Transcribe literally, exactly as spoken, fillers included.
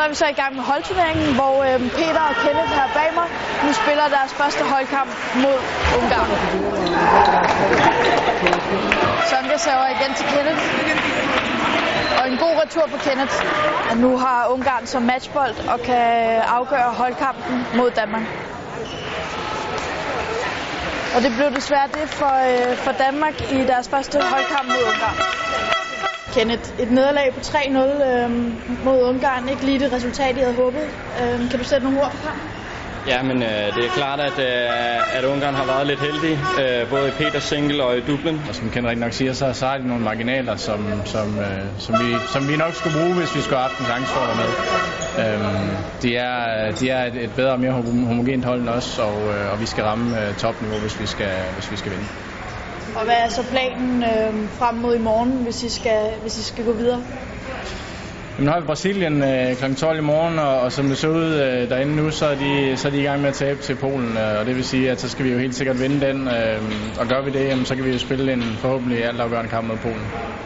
Så er vi så i gang med holdturneringen, hvor Peter og Kenneth her bag mig nu spiller deres første holdkamp mod Ungarn. Sonja server igen til Kenneth. Og en god retur på Kenneth. Og nu har Ungarn som matchbold og kan afgøre holdkampen mod Danmark. Og det blev desværre det for, øh, for Danmark i deres første holdkamp mod Ungarn. Kenneth, et nederlag på tre nul øh, mod Ungarn, ikke lige det resultat, I havde håbet. Øh, kan du sætte nogle ord på kampen? Ja, men øh, det er klart, at, øh, at Ungarn har været lidt heldig, øh, både i Peters single og i dublen. Og som Kenneth rigtig nok siger, så har sejlet nogle marginaler, som, som, øh, som, vi, som vi nok skulle bruge, hvis vi skulle have haft en chance for at være med. Øhm, de er, de er et, et bedre og mere homogent hold end os, og, øh, og vi skal ramme øh, topniveau, hvis vi, skal, hvis vi skal vinde. Og hvad er så planen øh, frem mod i morgen, hvis I skal, hvis I skal gå videre? Jamen, nu har vi Brasilien øh, klokken tolv i morgen, og, og som det ser ud øh, derinde nu, så er, de, så er de i gang med at tabe til Polen. Øh, og det vil sige, at så skal vi jo helt sikkert vinde den, øh, og gør vi det, jamen, så kan vi jo spille en forhåbentlig altafgørende kamp mod Polen.